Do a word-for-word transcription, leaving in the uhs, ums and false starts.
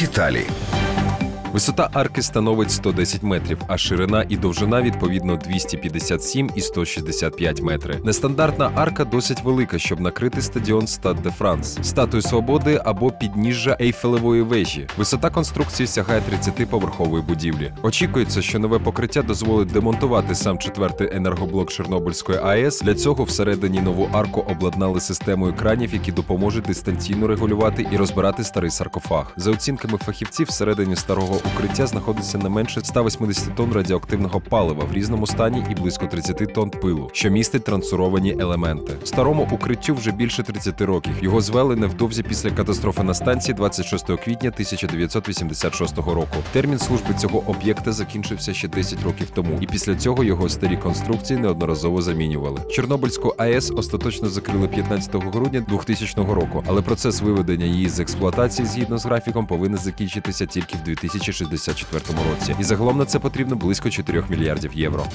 Деталі. Висота арки становить сто десять метрів, а ширина і довжина, відповідно, двісті п'ятдесят сім і сто шістдесят п'ять метри. Нестандартна арка досить велика, щоб накрити стадіон Stade de France, статую свободи або підніжжя Ейфелевої вежі. Висота конструкції сягає тридцятиповерхової будівлі. Очікується, що нове покриття дозволить демонтувати сам четвертий енергоблок Чорнобильської АЕС. Для цього всередині нову арку обладнали системою кранів, які допоможуть дистанційно регулювати і розбирати старий саркофаг. За оцінками фахівців, всередині старого укриття знаходиться не менше ста восьмидесяти тонн радіоактивного палива в різному стані і близько тридцяти тонн пилу, що містить трансуровані елементи. Старому укриттю вже більше тридцяти років. Його звели невдовзі після катастрофи на станції двадцять шостого квітня тисяча дев'ятсот вісімдесят шостого року. Термін служби цього об'єкта закінчився ще десять років тому, і після цього його старі конструкції неодноразово замінювали. Чорнобильську АЕС остаточно закрили п'ятнадцятого грудня двохтисячного року, але процес виведення її з експлуатації згідно з графіком повинен закінчитися тільки в дві тисячі шістдесят четвертому році. І загалом на це потрібно близько чотирьох мільярдів євро.